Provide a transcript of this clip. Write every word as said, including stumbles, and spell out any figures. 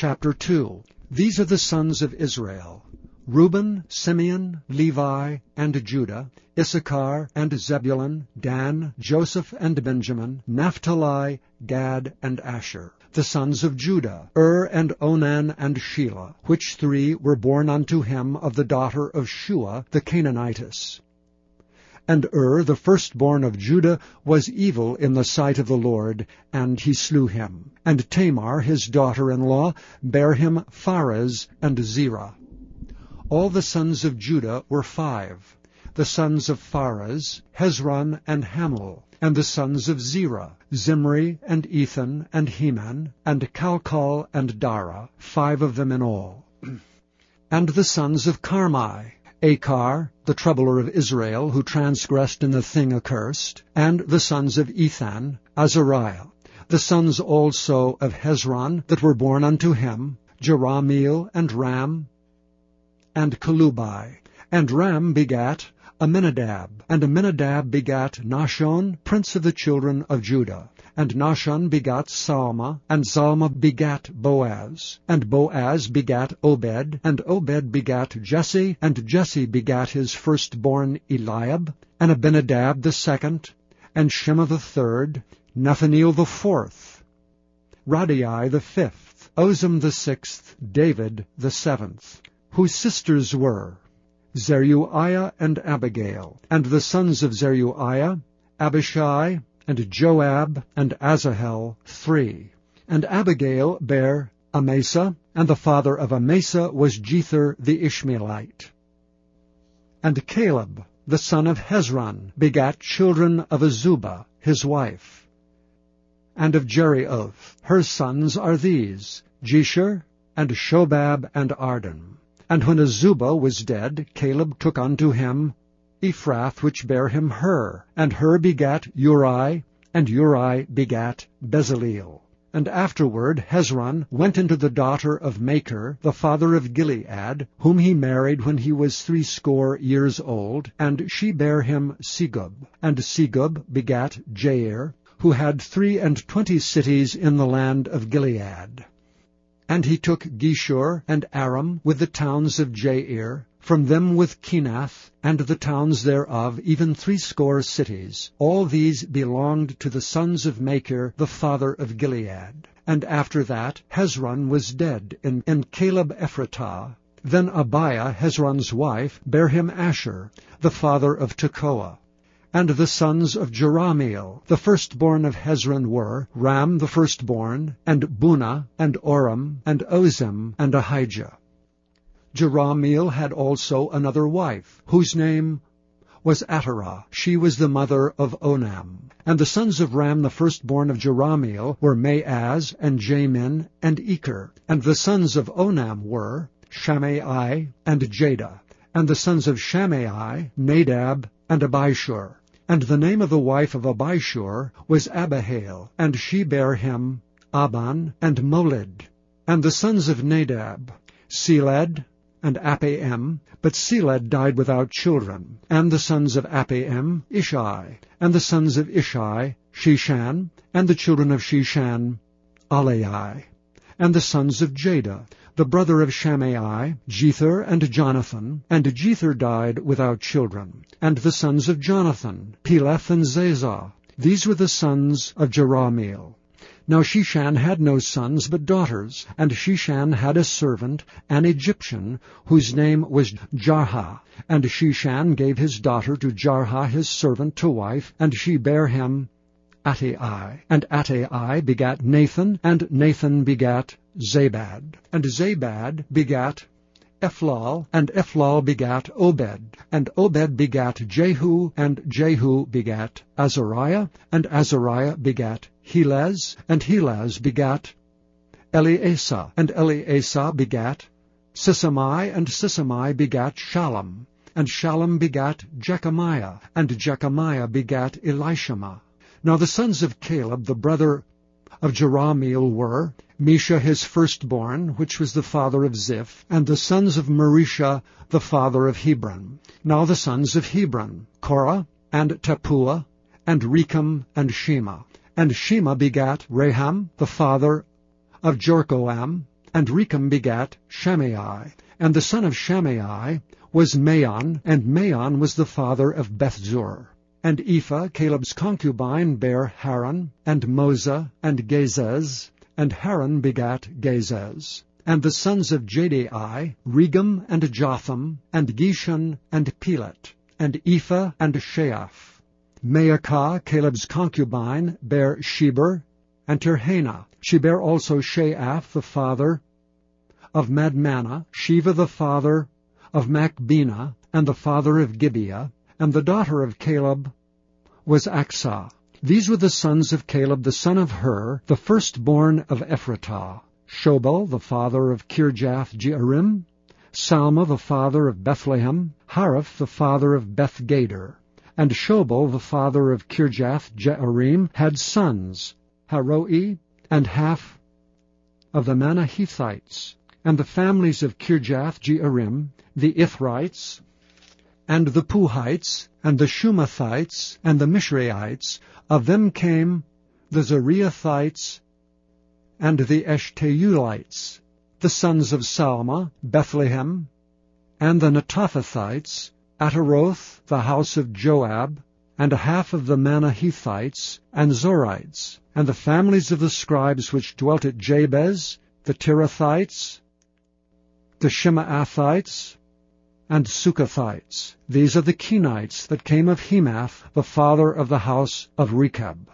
Chapter two. These are the sons of Israel: Reuben, Simeon, Levi, and Judah, Issachar, and Zebulun, Dan, Joseph, and Benjamin, Naphtali, Gad, and Asher. The sons of Judah, Ur, and Onan, and Shelah, which three were born unto him of the daughter of Shua the Canaanitess. And Ur, the firstborn of Judah, was evil in the sight of the Lord, and he slew him. And Tamar, his daughter-in-law, bare him Pharez and Zerah. All the sons of Judah were five: the sons of Pharez, Hezron, and Hamul, and the sons of Zerah, Zimri, and Ethan, and Heman, and Calcol, and Dara, five of them in all. And the sons of Carmi, Achar, the troubler of Israel, who transgressed in the thing accursed, and the sons of Ethan, Azariah. The sons also of Hezron that were born unto him, Jerahmeel, and Ram, and Kalubai. And Ram begat Amminadab, and Amminadab begat Nashon, prince of the children of Judah. And Nashon begat Salma, and Salma begat Boaz, and Boaz begat Obed, and Obed begat Jesse, and Jesse begat his firstborn Eliab, and Abinadab the second, and Shema the third, Nethaneel the fourth, Radai the fifth, Ozem the sixth, David the seventh, whose sisters were Zeruiah and Abigail. And the sons of Zeruiah, Abishai, and Joab, and Asahel, three. And Abigail bare Amasa, and the father of Amasa was Jether the Ishmeelite. And Caleb, the son of Hezron, begat children of Azubah, his wife, and of Jerioth. Her sons are these: Jeshur, and Shobab, and Arden. And when Azubah was dead, Caleb took unto him Ephrath, which bare him Hur. And Hur begat Uri, and Uri begat Bezaleel. And afterward Hezron went into the daughter of Machir, the father of Gilead, whom he married when he was threescore years old, and she bare him Segub. And Segub begat Jair, who had three and twenty cities in the land of Gilead. And he took Geshur and Aram with the towns of Jair, from them with Kenath, and the towns thereof, even threescore cities. All these belonged to the sons of Machir, the father of Gilead. And after that Hezron was dead in, in Caleb Ephratah. Then Abiah, Hezron's wife, bare him Asher, the father of Tekoa. And the sons of Jerahmeel, the firstborn of Hezron, were Ram the firstborn, and Bunah, and Oram, and Ozem, and Ahijah. Jerahmeel had also another wife, whose name was Aterah. She was the mother of Onam. And the sons of Ram the firstborn of Jerahmeel were Maaz, and Jamin, and Eker. And the sons of Onam were Shammai, and Jadah. And the sons of Shammai, Nadab, and Abishur. And the name of the wife of Abishur was Abihail, and she bare him Aban, and Molid. And the sons of Nadab, Seled, and Apaim, but Seled died without children. And the sons of Apaim, Ishai. And the sons of Ishai, Shishan, and the children of Shishan, Alai. And the sons of Jadah, the brother of Shammai, Jether, and Jonathan, and Jether died without children. And the sons of Jonathan, Peleth, and Zazah. These were the sons of Jerahmeel. Now Shishan had no sons but daughters, and Shishan had a servant, an Egyptian, whose name was Jarha. And Shishan gave his daughter to Jarha his servant to wife, and she bare him Attai. And Attai begat Nathan, and Nathan begat Zabad. And Zabad begat Ephlal, and Ephlal begat Obed. And Obed begat Jehu, and Jehu begat Azariah, and Azariah begat Helez, and Helez begat Eliasa, and Eliasa begat Sisamai, and Sisamai begat Shallum, and Shallum begat Jechamiah, and Jechamiah begat Elishama. Now the sons of Caleb, the brother of Jerahmeel, were Mesha his firstborn, which was the father of Ziph, and the sons of Marishah, the father of Hebron. Now the sons of Hebron, Korah, and Tappuah, and Rekem, and Shema. And Shema begat Raham, the father of Jorkoam, And Recham begat Shammai, and the son of Shammai was Maon, and Maon was the father of Bethzur. And Ephah, Caleb's concubine, bare Haran, and Moza, and Gezez, and Haran begat Gezez. And the sons of Jadai, Regem, and Jotham, and Gishon, and Pelet, and Ephah, and Sheaph. Maacah, Caleb's concubine, bare Sheber, and Tirhana. She bare also Sheaph, the father of Madmanah, Sheva, the father of Macbena, and the father of Gibeah, and the daughter of Caleb was Aksah. These were the sons of Caleb the son of Hur, the firstborn of Ephratah, Shobal, the father of Kirjath-Jearim, Salma, the father of Bethlehem, Hareph, the father of Beth-Gader. And Shobal, the father of Kirjath-Jearim, had sons, Haroi, and half of the Manahithites, and the families of Kirjath-Jearim, the Ithrites, and the Puhites, and the Shumathites, and the Mishraites. Of them came the Zereathites, and the Eshteulites, the sons of Salma, Bethlehem, and the Netophathites, Ataroth, the house of Joab, and a half of the Manahithites, and Zorites, and the families of the scribes which dwelt at Jabez, the Tirathites, the Shimaathites, and Sukathites. These are the Kenites that came of Hemath, the father of the house of Rechab.